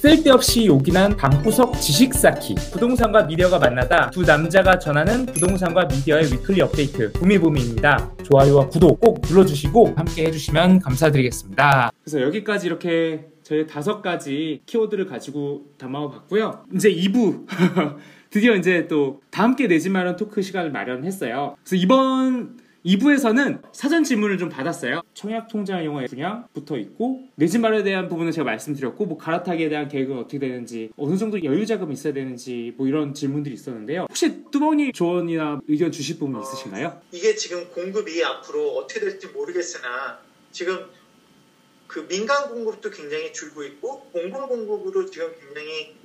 쓸데없이 요긴한 방구석 지식 쌓기. 부동산과 미디어가 만나다 두 남자가 전하는 부동산과 미디어의 위클리 업데이트 부미부미입니다. 좋아요와 구독 꼭 눌러주시고 함께 해주시면 감사드리겠습니다. 그래서 여기까지 이렇게 저희 5가지 키워드를 가지고 담아봤고요. 이제 2부 드디어 이제 또 다함께 내집 마련 토크 시간을 마련했어요. 그래서 이번 2부에서는 사전 질문을 좀 받았어요. 청약통장 이용의 분양 붙어있고 내집 마련에 대한 부분은 제가 말씀드렸고 뭐 갈아타기에 대한 계획은 어떻게 되는지 어느 정도 여유자금이 있어야 되는지 뭐 이런 질문들이 있었는데요. 혹시 뚜벅님 조언이나 의견 주실 부분 있으신가요? 이게 지금 공급이 앞으로 어떻게 될지 모르겠으나 지금 그 민간 공급도 굉장히 줄고 있고 공공 공급으로 지금 굉장히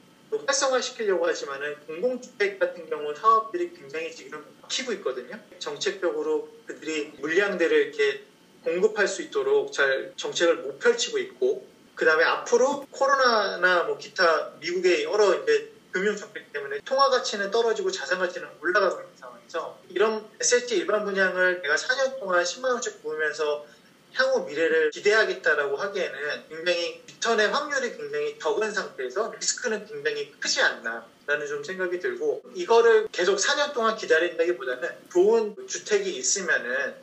활성화시키려고 하지만은 공공주택 같은 경우 사업들이 굉장히 지금 막히고 있거든요. 정책적으로 그들이 물량들을 이렇게 공급할 수 있도록 잘 정책을 못 펼치고 있고, 그 다음에 앞으로 코로나나 뭐 기타 미국의 여러 이제 금융 정책 때문에 통화 가치는 떨어지고 자산 가치는 올라가고 있는 상황에서 이런 SH 일반 분양을 내가 4년 동안 10만 원씩 모으면서 향후 미래를 기대하겠다라고 하기에는 굉장히 리턴의 확률이 굉장히 적은 상태에서 리스크는 굉장히 크지 않나라는 좀 생각이 들고, 이거를 계속 4년 동안 기다린다기보다는 좋은 주택이 있으면은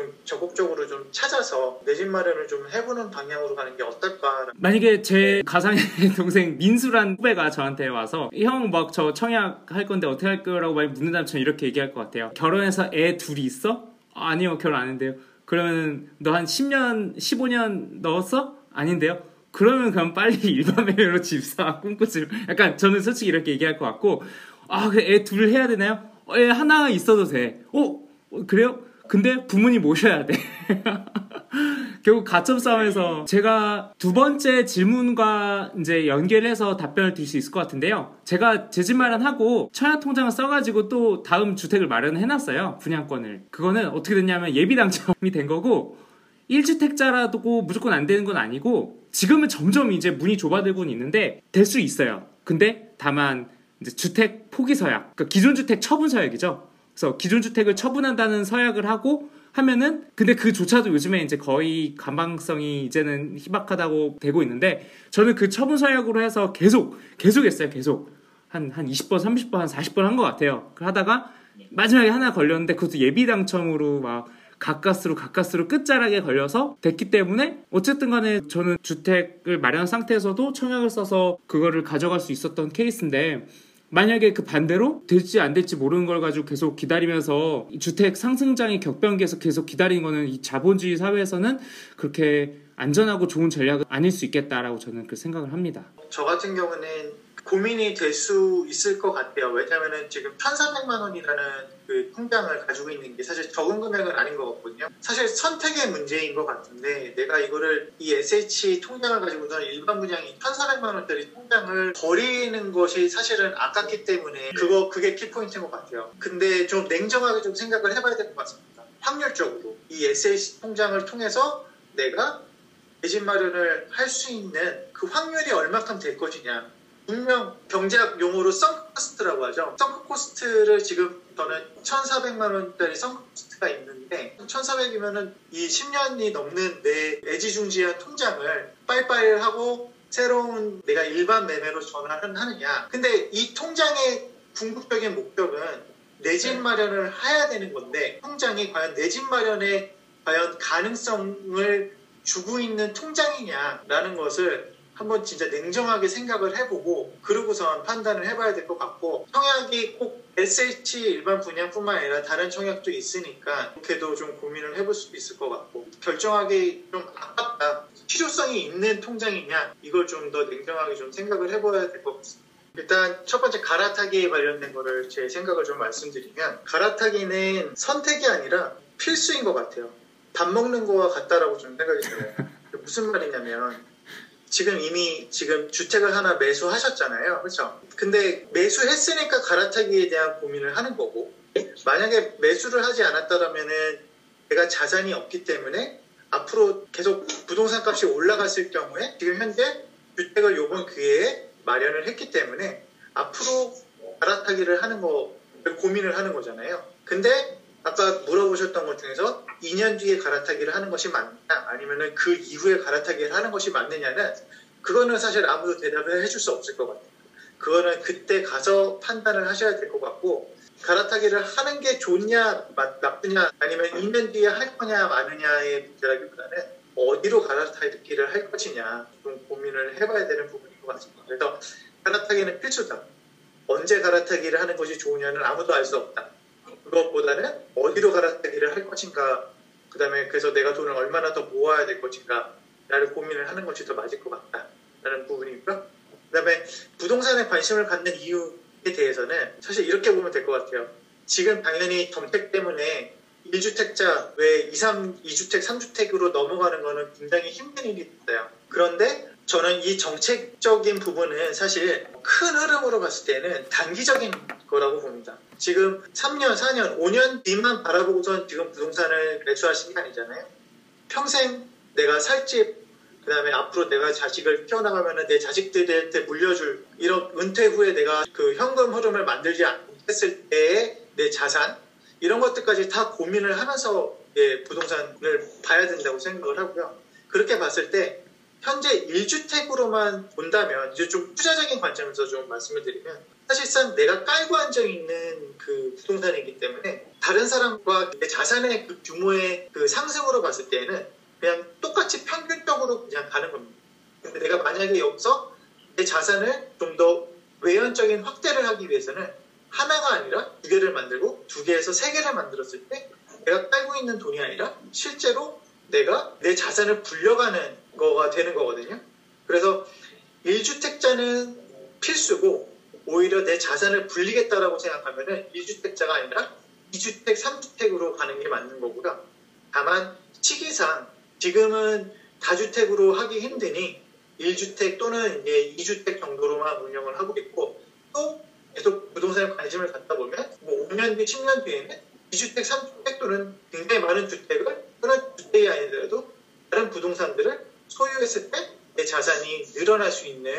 좀 적극적으로 좀 찾아서 내 집 마련을 좀 해보는 방향으로 가는 게 어떨까. 만약에 제 가상의 동생 민수란 후배가 저한테 와서 형 막 저 청약 할 건데 어떻게 할 거라고 많이 묻는다면 저는 이렇게 얘기할 것 같아요. 결혼해서 애 둘이 있어? 아니요, 결혼 안 했는데요. 그러면 너 한 10년, 15년 넣었어? 아닌데요? 그러면 그럼 빨리 일반 매매로 집사 꿈꾸지. 약간 저는 솔직히 이렇게 얘기할 것 같고, 아, 애 둘 해야 되나요? 애 하나 있어도 돼. 그래요? 근데 부모님 모셔야 돼. 결국 가점 싸움에서 제가 2번째 질문과 이제 연결해서 답변을 드릴 수 있을 것 같은데요. 제가 제 집 마련하고 청약통장을 써가지고 또 다음 주택을 마련해놨어요. 분양권을. 그거는 어떻게 됐냐면 예비 당첨이 된 거고 1주택자라도 무조건 안 되는 건 아니고 지금은 점점 이제 문이 좁아들고는 있는데 될 수 있어요. 근데 다만 이제 주택 포기 서약, 그러니까 기존 주택 처분 서약이죠. 그래서 기존 주택을 처분한다는 서약을 하고 하면은, 근데 그조차도 요즘에 이제 거의 가망성이 이제는 희박하다고 되고 있는데, 저는 그 처분 서약으로 해서 계속 했어요. 계속 한 20번 30번 한 40번 한 것 같아요. 하다가 마지막에 하나 걸렸는데 그것도 예비 당첨으로 막 가까스로 끝자락에 걸려서 됐기 때문에, 어쨌든 간에 저는 주택을 마련한 상태에서도 청약을 써서 그거를 가져갈 수 있었던 케이스인데, 만약에 그 반대로 될지 안 될지 모르는 걸 가지고 계속 기다리면서 주택 상승장의 격변기에서 계속 기다리는 거는 이 자본주의 사회에서는 그렇게 안전하고 좋은 전략은 아닐 수 있겠다라고 저는 그 생각을 합니다. 저 같은 경우는 고민이 될 수 있을 것 같아요. 왜냐하면 지금 1,400만 원이라는 그 통장을 가지고 있는 게 사실 적은 금액은 아닌 것 같거든요. 사실 선택의 문제인 것 같은데, 내가 이거를 이 SH 통장을 가지고서는 일반 분양이 1,400만 원짜리 통장을 버리는 것이 사실은 아깝기 때문에 그게 키포인트인 것 같아요. 근데 좀 냉정하게 좀 생각을 해봐야 될 것 같습니다. 확률적으로 이 SH 통장을 통해서 내가 내 집 마련을 할 수 있는 그 확률이 얼마큼 될 것이냐. 분명 경제학 용어로 썬크 코스트라고 하죠. 썬크 코스트를 지금 저는 1,400만 원짜리 썬크 코스트가 있는데 1,400이면은 이 10년이 넘는 내 애지중지한 통장을 빨빨 하고 새로운 내가 일반 매매로 전환을 하느냐. 근데 이 통장의 궁극적인 목적은 내 집 마련을 해야 되는 건데, 통장이 과연 내 집 마련에 과연 가능성을 주고 있는 통장이냐라는 것을 한번 진짜 냉정하게 생각을 해보고 그러고선 판단을 해봐야 될 것 같고, 청약이 꼭 SH 일반 분양뿐만 아니라 다른 청약도 있으니까 그렇게도 좀 고민을 해볼 수도 있을 것 같고, 결정하기 좀 아깝다, 필요성이 있는 통장이냐, 이걸 좀 더 냉정하게 좀 생각을 해봐야 될 것 같습니다. 일단 첫 번째 갈아타기에 관련된 거를 제 생각을 좀 말씀드리면, 갈아타기는 선택이 아니라 필수인 것 같아요. 밥 먹는 거와 같다라고 좀 생각이 들어요. 무슨 말이냐면 지금 이미 지금 주택을 하나 매수하셨잖아요. 그렇죠? 근데 매수했으니까 갈아타기에 대한 고민을 하는 거고, 만약에 매수를 하지 않았다라면은 내가 자산이 없기 때문에 앞으로 계속 부동산 값이 올라갔을 경우에 지금 현재 주택을 요번 기회에 마련을 했기 때문에 앞으로 갈아타기를 하는 거를 고민을 하는 거잖아요. 근데 아까 물어보셨던 것 중에서 2년 뒤에 갈아타기를 하는 것이 맞느냐, 아니면은 그 이후에 갈아타기를 하는 것이 맞느냐는 그거는 사실 아무도 대답을 해줄 수 없을 것 같아요. 그거는 그때 가서 판단을 하셔야 될 것 같고, 갈아타기를 하는 게 좋냐 나쁘냐, 아니면 2년 뒤에 할 거냐 마느냐의 문제라기보다는 어디로 갈아타기를 할 것이냐 좀 고민을 해봐야 되는 부분인 것 같습니다. 그래서 갈아타기는 필수다. 언제 갈아타기를 하는 것이 좋으냐는 아무도 알 수 없다. 그것보다는 어디로 갈아타기를 할 것인가, 그 다음에 그래서 내가 돈을 얼마나 더 모아야 될 것인가 나를 고민을 하는 것이 더 맞을 것 같다라는 부분이고요. 그 다음에 부동산에 관심을 갖는 이유에 대해서는 사실 이렇게 보면 될 것 같아요. 지금 당연히 정책 때문에 1주택자 외에 2주택, 3주택으로 넘어가는 거는 굉장히 힘든 일이 있어요. 그런데 저는 이 정책적인 부분은 사실 큰 흐름으로 봤을 때는 단기적인 거라고 봅니다. 지금 3년, 4년, 5년 뒤만 바라보고선 지금 부동산을 매수하신 게 아니잖아요. 평생 내가 살 집, 그 다음에 앞으로 내가 자식을 키워나가면 내 자식들한테 물려줄, 이런 은퇴 후에 내가 그 현금 흐름을 만들지 못했을 때의 내 자산, 이런 것들까지 다 고민을 하면서 부동산을 봐야 된다고 생각을 하고요. 그렇게 봤을 때 현재 1주택으로만 본다면, 이제 좀 투자적인 관점에서 좀 말씀을 드리면, 사실상 내가 깔고 앉아있는 그 부동산이기 때문에 다른 사람과 내 자산의 그 규모의 그 상승으로 봤을 때는 그냥 똑같이 평균적으로 그냥 가는 겁니다. 근데 내가 만약에 여기서 내 자산을 좀 더 외연적인 확대를 하기 위해서는 하나가 아니라 2개를 만들고 2개에서 3개를 만들었을 때 내가 깔고 있는 돈이 아니라 실제로 내가 내 자산을 불려가는 거가 되는 거거든요. 그래서 1주택자는 필수고, 오히려 내 자산을 불리겠다라고 생각하면은 1주택자가 아니라 2주택, 3주택으로 가는 게 맞는 거고요. 다만 시기상 지금은 다주택으로 하기 힘드니 1주택 또는 2주택 정도로만 운영을 하고 있고, 또 계속 부동산에 관심을 갖다 보면 뭐 5년 뒤, 10년 뒤에는 2주택, 3주택 또는 굉장히 많은 주택을, 또는 주택이 아니더라도 다른 부동산들을 소유했을 때 내 자산이 늘어날 수 있는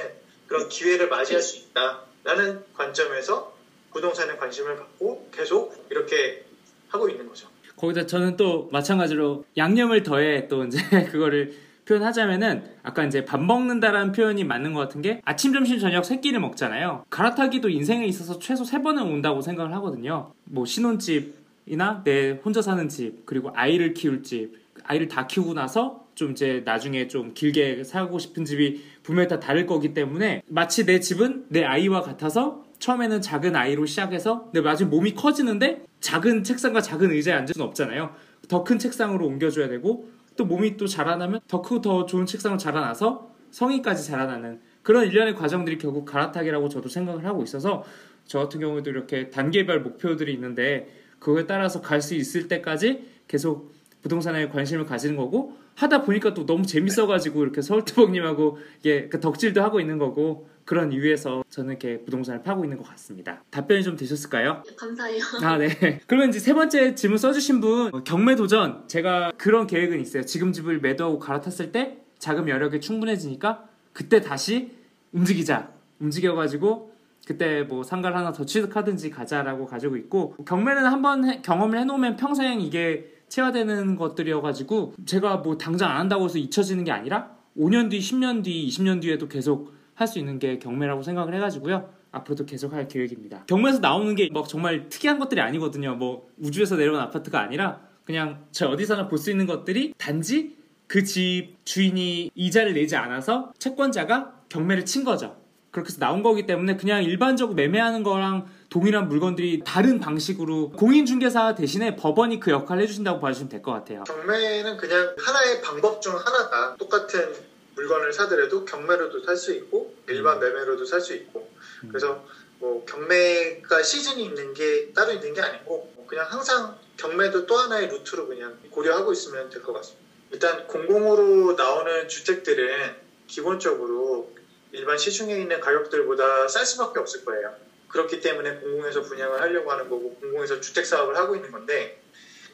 그런 기회를 맞이할 수 있다라는 관점에서 부동산에 관심을 갖고 계속 이렇게 하고 있는 거죠. 거기다 저는 또 마찬가지로 양념을 더해 또 이제 그거를 표현하자면은, 아까 이제 밥 먹는다라는 표현이 맞는 것 같은 게, 아침, 점심, 저녁 3끼를 먹잖아요. 갈아타기도 인생에 있어서 최소 3번은 온다고 생각을 하거든요. 뭐 신혼집이나 내 혼자 사는 집, 그리고 아이를 키울 집, 아이를 다 키우고 나서 좀 이제 나중에 좀 길게 살고 싶은 집이 분명히 다 다를 거기 때문에, 마치 내 집은 내 아이와 같아서 처음에는 작은 아이로 시작해서 근데 나중에 몸이 커지는데 작은 책상과 작은 의자에 앉을 수는 없잖아요. 더 큰 책상으로 옮겨줘야 되고, 또 몸이 또 자라나면 더 크고 더 좋은 책상으로 자라나서 성인까지 자라나는 그런 일련의 과정들이 결국 갈아타기라고 저도 생각을 하고 있어서, 저 같은 경우도 이렇게 단계별 목표들이 있는데 그거에 따라서 갈 수 있을 때까지 계속 부동산에 관심을 가지는 거고, 하다 보니까 또 너무 재밌어가지고 이렇게 서울투벅님하고 이게 덕질도 하고 있는 거고, 그런 이유에서 저는 이렇게 부동산을 파고 있는 것 같습니다. 답변이 좀 되셨을까요? 감사해요. 아, 네. 그러면 이제 3번째 질문 써주신 분, 경매도전. 제가 그런 계획은 있어요. 지금 집을 매도하고 갈아탔을 때 자금 여력이 충분해지니까 그때 다시 움직이자. 움직여가지고 그때 뭐 상가를 하나 더 취득하든지 가자라고 가지고 있고, 경매는 한번 경험을 해놓으면 평생 이게 체화되는 것들이어가지고 제가 뭐 당장 안 한다고 해서 잊혀지는 게 아니라 5년 뒤, 10년 뒤, 20년 뒤에도 계속 할 수 있는 게 경매라고 생각을 해가지고요. 앞으로도 계속 할 계획입니다. 경매에서 나오는 게 막 정말 특이한 것들이 아니거든요. 뭐 우주에서 내려온 아파트가 아니라 그냥 저 어디서나 볼 수 있는 것들이, 단지 그 집 주인이 이자를 내지 않아서 채권자가 경매를 친 거죠. 그렇게 해서 나온 거기 때문에 그냥 일반적으로 매매하는 거랑 동일한 물건들이 다른 방식으로 공인중개사 대신에 법원이 그 역할을 해주신다고 봐주시면 될 것 같아요. 경매는 그냥 하나의 방법 중 하나다. 똑같은 물건을 사더라도 경매로도 살 수 있고 일반 매매로도 살 수 있고, 그래서 뭐 경매가 시즌이 있는 게 따로 있는 게 아니고 그냥 항상 경매도 또 하나의 루트로 그냥 고려하고 있으면 될 것 같습니다. 일단 공공으로 나오는 주택들은 기본적으로 일반 시중에 있는 가격들보다 쌀 수밖에 없을 거예요. 그렇기 때문에 공공에서 분양을 하려고 하는 거고, 공공에서 주택 사업을 하고 있는 건데,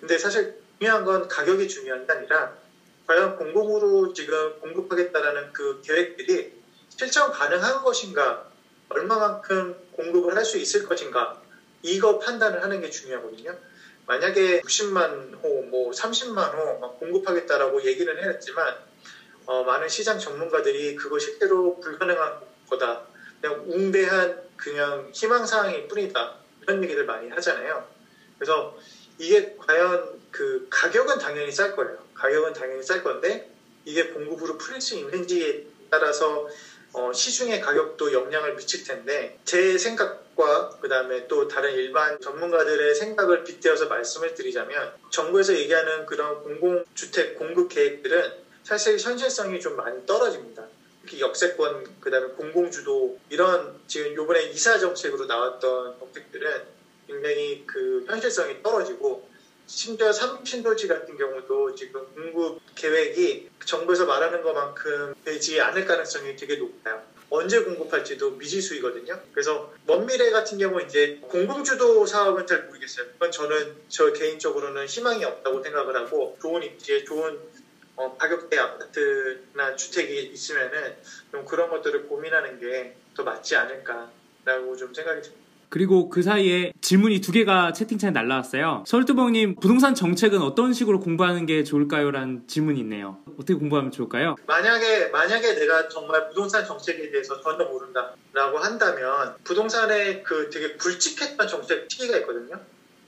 근데 사실 중요한 건 가격이 중요한 게 아니라 과연 공공으로 지금 공급하겠다라는 그 계획들이 실천 가능한 것인가, 얼마만큼 공급을 할 수 있을 것인가, 이거 판단을 하는 게 중요하거든요. 만약에 60만 호, 뭐 30만 호 막 공급하겠다라고 얘기는 했지만 많은 시장 전문가들이 그거 실제로 불가능한 거다, 그냥 웅대한 그냥 희망사항일 뿐이다, 이런 얘기를 많이 하잖아요. 그래서 이게 과연 그 가격은 당연히 쌀 거예요. 가격은 당연히 쌀 건데 이게 공급으로 풀릴 수 있는지에 따라서 시중의 가격도 영향을 미칠 텐데, 제 생각과 그 다음에 또 다른 일반 전문가들의 생각을 빗대어서 말씀을 드리자면, 정부에서 얘기하는 그런 공공주택 공급 계획들은 사실 현실성이 좀 많이 떨어집니다. 특히 역세권, 그 다음에 공공주도, 이런 지금 요번에 이사 정책으로 나왔던 정책들은 굉장히 그 현실성이 떨어지고, 심지어 삼신도시 같은 경우도 지금 공급 계획이 정부에서 말하는 것만큼 되지 않을 가능성이 되게 높아요. 언제 공급할지도 미지수이거든요. 그래서 먼 미래 같은 경우 이제 공공주도 사업은 잘 모르겠어요. 그건 저는 저 개인적으로는 희망이 없다고 생각을 하고, 좋은 입지에 좋은 가격대 아파트나 주택이 있으면은 좀 그런 것들을 고민하는 게 더 맞지 않을까라고 좀 생각이 듭니다. 그리고 그 사이에 질문이 두 개가 채팅창에 날라왔어요. 설두봉님, 부동산 정책은 어떤 식으로 공부하는 게 좋을까요? 라는 질문이 있네요. 어떻게 공부하면 좋을까요? 만약에 내가 정말 부동산 정책에 대해서 전혀 모른다라고 한다면, 부동산에 그 되게 굵직했던 정책 시기가 있거든요.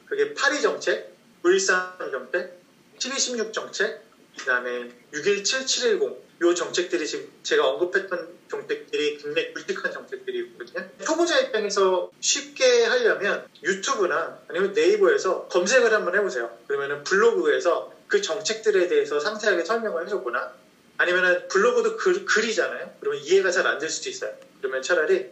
그게 파리 정책, 9.13 정책, 12.16 정책, 그 다음에 6.17, 7.10. 요 정책들이 지금 제가 언급했던 정책들이 굉장히 굵직한 정책들이거든요. 초보자 입장에서 쉽게 하려면 유튜브나 아니면 네이버에서 검색을 한번 해보세요. 그러면은 블로그에서 그 정책들에 대해서 상세하게 설명을 해줬구나. 아니면은 블로그도 글이잖아요. 그러면 이해가 잘 안 될 수도 있어요. 그러면 차라리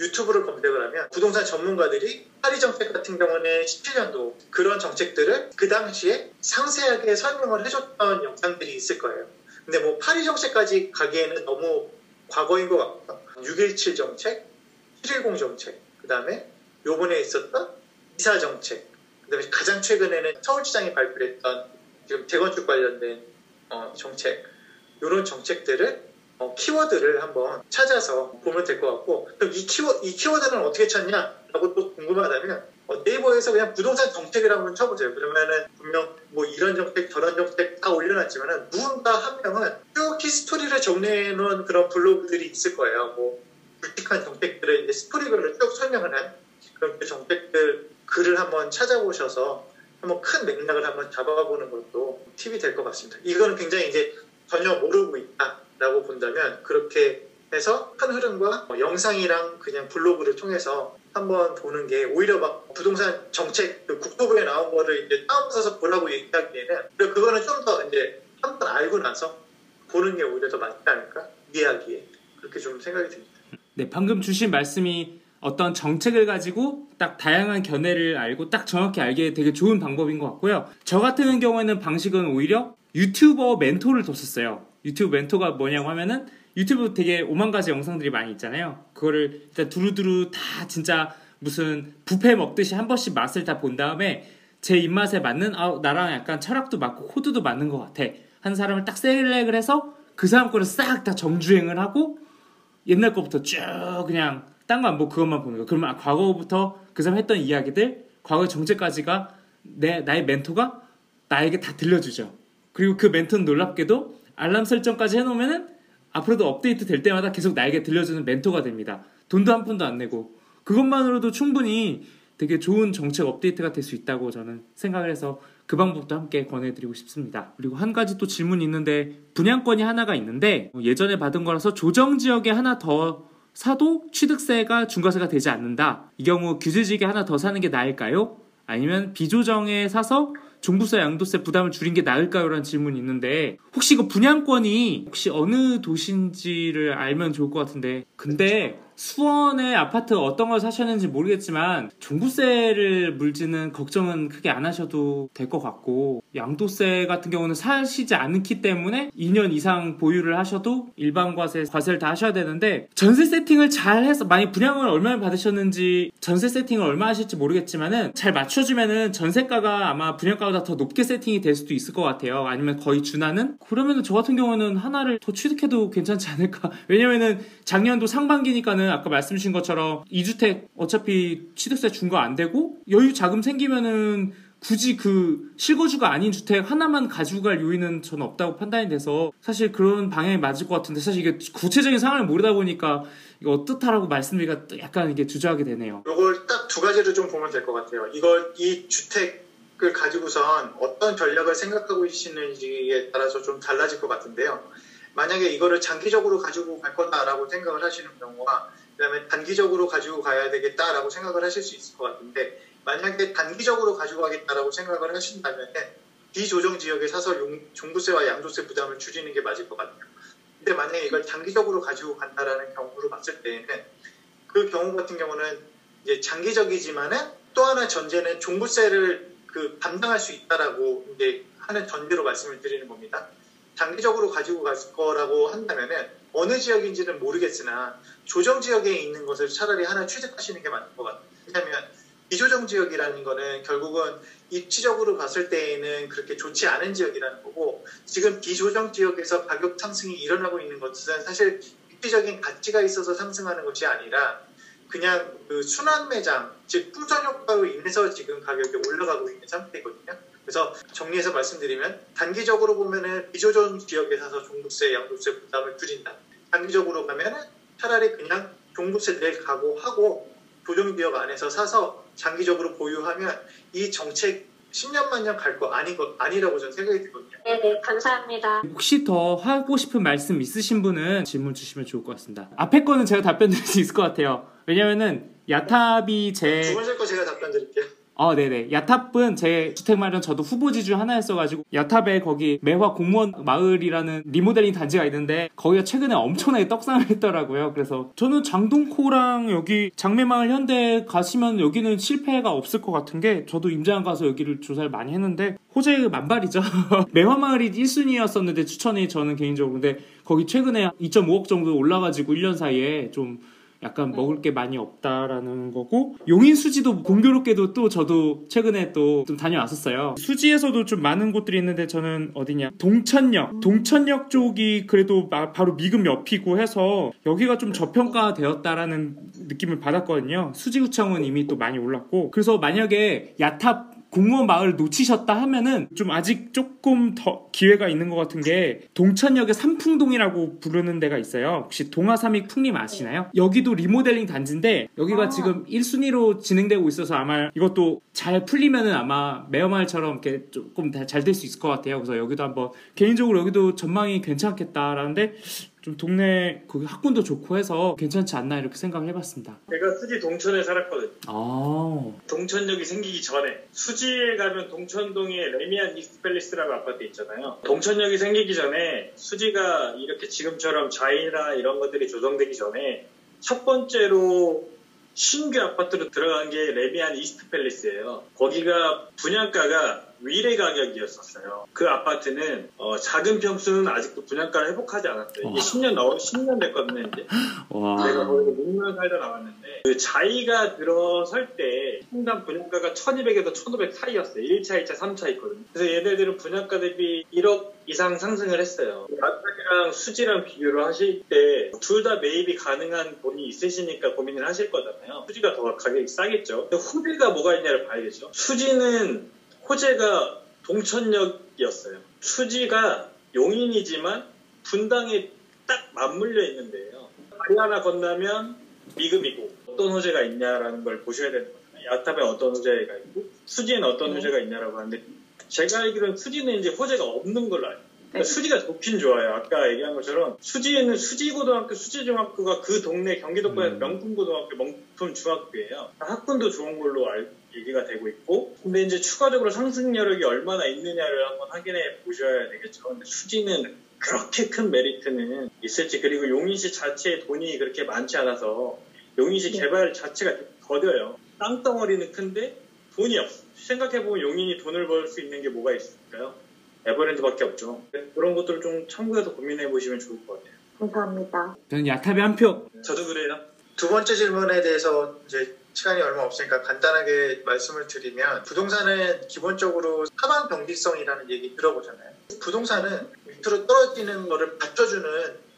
유튜브를 검색을 하면 부동산 전문가들이 파리 정책 같은 경우는 17년도 그런 정책들을 그 당시에 상세하게 설명을 해줬던 영상들이 있을 거예요. 근데 뭐 파리 정책까지 가기에는 너무 과거인 것 같고, 6.17 정책, 7.10 정책, 그 다음에 요번에 있었던 이사 정책, 그 다음에 가장 최근에는 서울시장이 발표했던 지금 재건축 관련된 정책, 요런 정책들을 키워드를 한번 찾아서 보면 될 것 같고, 그럼 이 키워드는 어떻게 찾냐라고 또 궁금하다면 네이버에서 그냥 부동산 정책이라고 한번 쳐보세요. 그러면은 분명 뭐 이런 정책 저런 정책 다 올려놨지만은 누군가 한 명은 쭉 히스토리를 정리해놓은 그런 블로그들이 있을 거예요. 뭐 굵직한 정책들을 이제 스토리별로 쭉 설명을 한 그런 그 정책들 글을 한번 찾아보셔서 한번 큰 맥락을 한번 잡아보는 것도 팁이 될 것 같습니다. 이거는 굉장히 이제 전혀 모르고 있다라고 본다면 그렇게 해서 큰 흐름과 영상이랑 그냥 블로그를 통해서 한번 보는 게, 오히려 막 부동산 정책 국토부에 나온 거를 이제 다운받아서 보라고 얘기하기에는 그거는 좀 더 이제 한번 알고 나서 보는 게 오히려 더 맞지 않을까, 이해하기에 그렇게 좀 생각이 듭니다. 네, 방금 주신 말씀이 어떤 정책을 가지고 딱 다양한 견해를 알고 딱 정확히 알게 되게 좋은 방법인 것 같고요. 저 같은 경우에는 방식은 오히려 유튜버 멘토를 뒀었어요. 유튜브 멘토가 뭐냐고 하면은, 유튜브 되게 5만 가지 영상들이 많이 있잖아요. 그거를 일단 두루두루 다 진짜 무슨 뷔페 먹듯이 한 번씩 맛을 다 본 다음에 제 입맛에 맞는, 나랑 약간 철학도 맞고 코드도 맞는 것 같아 한 사람을 딱 셀렉을 해서 그 사람 거를 싹 다 정주행을 하고 옛날 거부터 쭉 그냥 딴 거 안 보고 그것만 보는 거. 그러면 과거부터 그 사람 했던 이야기들, 과거의 정체까지가 나의 멘토가 나에게 다 들려주죠. 그리고 그 멘토는 놀랍게도 알람 설정까지 해놓으면은 앞으로도 업데이트 될 때마다 계속 나에게 들려주는 멘토가 됩니다. 돈도 한 푼도 안 내고. 그것만으로도 충분히 되게 좋은 정책 업데이트가 될 수 있다고 저는 생각을 해서 그 방법도 함께 권해드리고 싶습니다. 그리고 한 가지 또 질문이 있는데, 분양권이 하나가 있는데 예전에 받은 거라서 조정지역에 하나 더 사도 취득세가 중과세가 되지 않는다. 이 경우 규제지역에 하나 더 사는 게 나을까요? 아니면 비조정에 사서 종부세 양도세 부담을 줄인 게 나을까요? 라는 질문이 있는데, 혹시 이거 분양권이 혹시 어느 도시인지를 알면 좋을 것 같은데, 근데 수원에 아파트 어떤 걸 사셨는지 모르겠지만 종부세를 물지는 걱정은 크게 안 하셔도 될 것 같고, 양도세 같은 경우는 사시지 않기 때문에 2년 이상 보유를 하셔도 일반과세, 과세를 다 하셔야 되는데, 전세 세팅을 잘 해서, 만약 분양을 얼마를 받으셨는지 전세 세팅을 얼마 하실지 모르겠지만은 잘 맞춰주면은 전세가가 아마 분양가보다 더 높게 세팅이 될 수도 있을 것 같아요. 아니면 거의 준하는? 그러면은 저 같은 경우는 하나를 더 취득해도 괜찮지 않을까. 왜냐면은 작년도 상반기니까는 아까 말씀하신 것처럼 2주택 어차피 취득세 준 거 안 되고 여유 자금 생기면은 굳이 그 실거주가 아닌 주택 하나만 가지고 갈 요인은 저는 없다고 판단이 돼서 사실 그런 방향이 맞을 것 같은데, 사실 이게 구체적인 상황을 모르다 보니까 이거 어떻다라고 말씀드리기가 약간 이게 주저하게 되네요. 이걸 딱 두 가지를 좀 보면 될 것 같아요. 이걸 이 주택을 가지고선 어떤 전략을 생각하고 계시는지에 따라서 좀 달라질 것 같은데요. 만약에 이거를 장기적으로 가지고 갈 거다라고 생각을 하시는 경우와 그다음에 단기적으로 가지고 가야 되겠다라고 생각을 하실 수 있을 것 같은데, 만약에 단기적으로 가지고 가겠다라고 생각을 하신다면 비조정 지역에 사서 종부세와 양도세 부담을 줄이는 게 맞을 것 같아요. 근데 만약에 이걸 장기적으로 가지고 간다라는 경우로 봤을 때에는 그 경우 같은 경우는 이제 장기적이지만은 또 하나 전제는 종부세를 그 감당할 수 있다라고 이제 하는 전제로 말씀을 드리는 겁니다. 장기적으로 가지고 갈 거라고 한다면은 어느 지역인지는 모르겠으나 조정 지역에 있는 것을 차라리 하나 취득하시는 게 맞는 것 같아요. 왜냐하면 비조정 지역이라는 거는 결국은 입지적으로 봤을 때에는 그렇게 좋지 않은 지역이라는 거고, 지금 비조정 지역에서 가격 상승이 일어나고 있는 것은 사실 입지적인 가치가 있어서 상승하는 것이 아니라 그냥 그 순환 매장, 즉 풍선 효과로 인해서 지금 가격이 올라가고 있는 상태거든요. 그래서 정리해서 말씀드리면 단기적으로 보면은 비조정 지역에 사서 종부세, 양도세 부담을 줄인다. 단기적으로 가면은 차라리 그냥 종부세 낼 각오하고 조정 지역 안에서 사서 장기적으로 보유하면 이 정책 10년 만년 갈 거 아니라고 저는 생각이 들거든요. 네네, 감사합니다. 혹시 더 하고 싶은 말씀 있으신 분은 질문 주시면 좋을 것 같습니다. 앞에 거는 제가 답변 드릴 수 있을 것 같아요. 왜냐면은 야탑이 제... 두 번째 거 제가 답변 드릴게요. 네네. 야탑은 제 주택 마련 저도 후보지 중 하나였어가지고, 야탑에 거기 매화 공무원 마을이라는 리모델링 단지가 있는데 거기가 최근에 엄청나게 떡상을 했더라고요. 그래서 저는 장동코랑 여기 장매마을 현대 가시면 여기는 실패가 없을 것 같은 게, 저도 임장 가서 여기를 조사를 많이 했는데 호재의 만발이죠. 매화 마을이 1순위였었는데 추천이 저는 개인적으로, 근데 거기 최근에 2.5억 정도 올라가지고 1년 사이에 좀 약간 먹을 게 많이 없다라는 거고, 용인 수지도 공교롭게도 또 저도 최근에 또 좀 다녀왔었어요. 수지에서도 좀 많은 곳들이 있는데 저는 어디냐, 동천역 쪽이 그래도 바로 미금 옆이고 해서 여기가 좀 저평가되었다라는 느낌을 받았거든요. 수지구청은 이미 또 많이 올랐고, 그래서 만약에 야탑 공무원 마을 놓치셨다 하면은 좀 아직 조금 더 기회가 있는 것 같은 게, 동천역에 삼풍동이라고 부르는 데가 있어요. 혹시 동아삼익 풍림 아시나요? 여기도 리모델링 단지인데 여기가 지금 1순위로 진행되고 있어서 아마 이것도 잘 풀리면은 아마 매화마을처럼 이렇게 조금 잘 될 수 있을 것 같아요. 그래서 여기도 한번 개인적으로 여기도 전망이 괜찮겠다라는데 좀 동네 그 학군도 좋고 해서 괜찮지 않나 이렇게 생각을 해봤습니다. 제가 수지 동천에 살았거든요. 동천역이 생기기 전에 수지에 가면 동천동에 레미안 이스팰리스라고 아파트 있잖아요. 동천역이 생기기 전에 수지가 이렇게 지금처럼 자이나 이런 것들이 조성되기 전에 첫 번째로 신규 아파트로 들어간 게 레미안 이스트팰리스예요. 거기가 분양가가 위례 가격이었었어요. 그 아파트는 작은 평수는 아직도 분양가를 회복하지 않았어요. 이게 10년 됐거든요. 이제 제가 거기서 6년 살다 나왔는데, 그 자이가 들어설 때 평당 분양가가 1200에서 1500 사이였어요. 1차, 2차, 3차 있거든요. 그래서 얘네들은 분양가 대비 1억 이상 상승을 했어요. 아파트랑 수지랑 비교를 하실 때 둘 다 매입이 가능한 돈이 있으시니까 고민을 하실 거잖아요. 수지가 더 가격이 싸겠죠. 근데 호재가 뭐가 있냐를 봐야겠죠. 수지는 호재가 동천역이었어요. 수지가 용인이지만 분당에 딱 맞물려 있는데요. 다리 하나 건너면 미금이고, 어떤 호재가 있냐라는 걸 보셔야 되는 거잖아요. 야탑에 어떤 호재가 있고 수지에는 어떤 호재가 있냐라고 하는데, 제가 알기로는 수지는 이제 호재가 없는 걸로 알아요. 그러니까 수지가 좋긴 좋아요. 아까 얘기한 것처럼 수지에는 수지고등학교, 수지중학교가 그 동네 경기도권에서 명품고등학교, 명품중학교예요. 학군도 좋은 걸로 얘기가 되고 있고, 근데 이제 추가적으로 상승 여력이 얼마나 있느냐를 한번 확인해 보셔야 되겠죠. 근데 수지는 그렇게 큰 메리트는 있을지, 그리고 용인시 자체의 돈이 그렇게 많지 않아서 용인시 개발 자체가 더뎌요. 땅덩어리는 큰데 돈이 없어. 생각해보면 용인이 돈을 벌 수 있는 게 뭐가 있을까요? 에버랜드밖에 없죠. 그런 것들을 좀 참고해서 고민해 보시면 좋을 것 같아요. 감사합니다. 저는 야탑이 한 표. 저도 그래요. 두 번째 질문에 대해서 이제 시간이 얼마 없으니까 간단하게 말씀을 드리면, 부동산은 기본적으로 하방 경직성이라는 얘기 들어보잖아요. 부동산은 밑으로 떨어지는 거를 받쳐주는,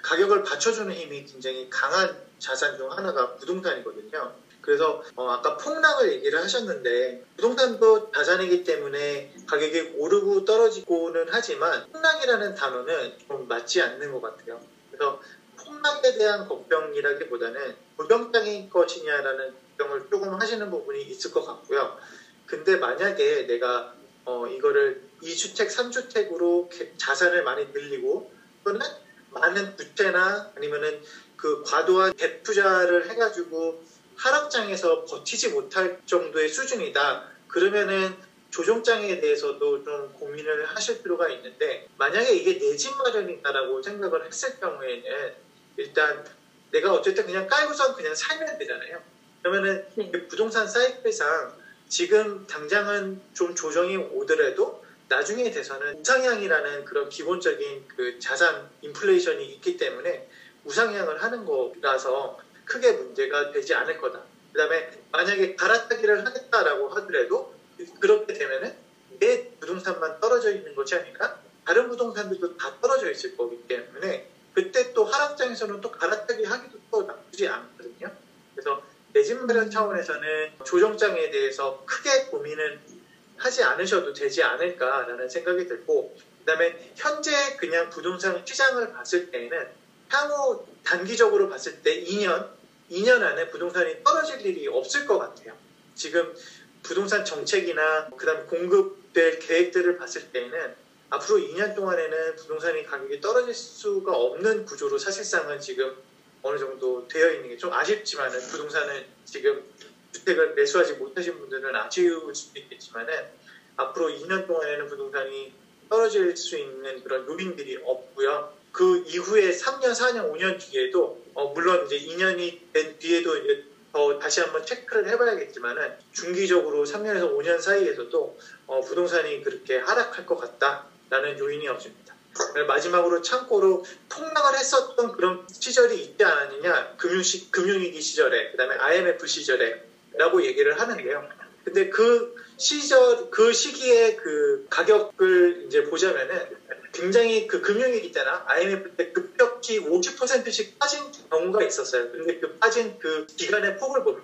가격을 받쳐주는 힘이 굉장히 강한 자산 중 하나가 부동산이거든요. 그래서 아까 폭락을 얘기를 하셨는데 부동산도 자산이기 때문에 가격이 오르고 떨어지고는 하지만 폭락이라는 단어는 좀 맞지 않는 것 같아요. 그래서 폭락에 대한 걱정이라기보다는 고정적인 것이냐라는 걱정을 조금 하시는 부분이 있을 것 같고요. 근데 만약에 내가 이거를 2주택, 3주택으로 자산을 많이 늘리고 또는 많은 부채나 아니면은 그 과도한 대투자를 해가지고 하락장에서 버티지 못할 정도의 수준이다. 그러면은 조정장에 대해서도 좀 고민을 하실 필요가 있는데 만약에 이게 내 집 마련이다라고 생각을 했을 경우에는 일단 내가 어쨌든 그냥 깔고선 그냥 살면 되잖아요. 그러면은 부동산 사이클상 지금 당장은 좀 조정이 오더라도 나중에 돼서는 우상향이라는 그런 기본적인 그 자산 인플레이션이 있기 때문에 우상향을 하는 거라서 크게 문제가 되지 않을 거다. 그 다음에 만약에 갈아타기를 하겠다라고 하더라도 그렇게 되면은 내 부동산만 떨어져 있는 것이 아니라 다른 부동산들도 다 떨어져 있을 거기 때문에 그때 또 하락장에서는 또 갈아타기 하기도 또 나쁘지 않거든요. 그래서 내 집 마련 차원에서는 조정장에 대해서 크게 고민은 하지 않으셔도 되지 않을까라는 생각이 들고, 그 다음에 현재 그냥 부동산 시장을 봤을 때는 향후 단기적으로 봤을 때 2년 안에 부동산이 떨어질 일이 없을 것 같아요. 지금 부동산 정책이나 그다음 공급될 계획들을 봤을 때는 앞으로 2년 동안에는 부동산이 가격이 떨어질 수가 없는 구조로 사실상은 지금 어느 정도 되어 있는 게 좀 아쉽지만은 부동산은 지금 주택을 매수하지 못하신 분들은 아쉬울 수도 있겠지만은 앞으로 2년 동안에는 부동산이 떨어질 수 있는 그런 요인들이 없고요. 그 이후에 3년, 4년, 5년 뒤에도 물론 이제 2년이 된 뒤에도 이제 다시 한번 체크를 해봐야겠지만은 중기적으로 3년에서 5년 사이에서도 부동산이 그렇게 하락할 것 같다라는 요인이 없습니다. 마지막으로 참고로 폭락을 했었던 그런 시절이 있지 않았느냐, 금융위기 시절에, 그다음에 IMF 시절에라고 얘기를 하는데요. 근데 그 시기에 그 가격을 이제 보자면은 굉장히 그 금융위기 때나 IMF 때 급격히 50%씩 빠진 경우가 있었어요. 근데 그 빠진 그 기간의 폭을 보면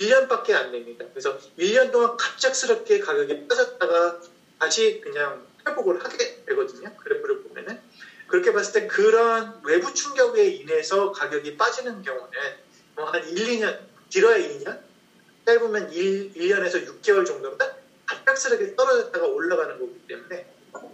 1년밖에 안 됩니다. 그래서 1년 동안 갑작스럽게 가격이 빠졌다가 다시 그냥 회복을 하게 되거든요. 그래프를 보면은. 그렇게 봤을 때 그런 외부 충격에 인해서 가격이 빠지는 경우는 뭐 한 1, 2년, 길어야 2년? 짧으면 1년에서 6개월 정도면 갑작스럽게 떨어졌다가 올라가는 거기 때문에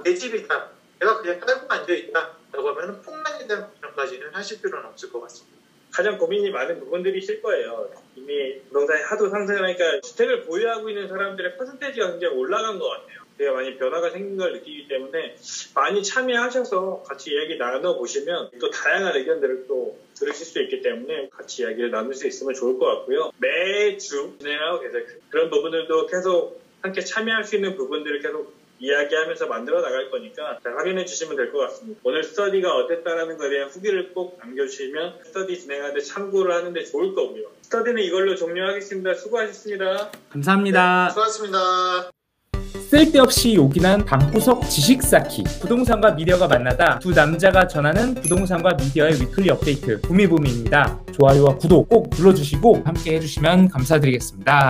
내 집이다. 내가 그냥 깔고 앉아있다 라고 하면 폭락에 대한 걱정까지는 하실 필요는 없을 것 같습니다. 가장 고민이 많은 부분들이실 거예요. 이미 부동산이 하도 상승하니까 주택을 보유하고 있는 사람들의 퍼센테이지가 굉장히 올라간 것 같아요. 제가 많이 변화가 생긴 걸 느끼기 때문에 많이 참여하셔서 같이 이야기 나눠보시면 또 다양한 의견들을 또 들으실 수 있기 때문에 같이 이야기를 나눌 수 있으면 좋을 것 같고요. 매주 진행하고 계세요. 그런 부분들도 계속 함께 참여할 수 있는 부분들을 계속 이야기하면서 만들어 나갈 거니까 잘 확인해 주시면 될 것 같습니다. 오늘 스터디가 어땠다라는 것에 대한 후기를 꼭 남겨주시면 스터디 진행하는 데 참고를 하는 데 좋을 거고요. 스터디는 이걸로 종료하겠습니다. 수고하셨습니다. 감사합니다. 네, 수고하셨습니다. 쓸데없이 요긴한 방구석 지식 쌓기. 부동산과 미디어가 만나다 두 남자가 전하는 부동산과 미디어의 위클리 업데이트 부미부미입니다. 좋아요와 구독 꼭 눌러주시고 함께 해주시면 감사드리겠습니다.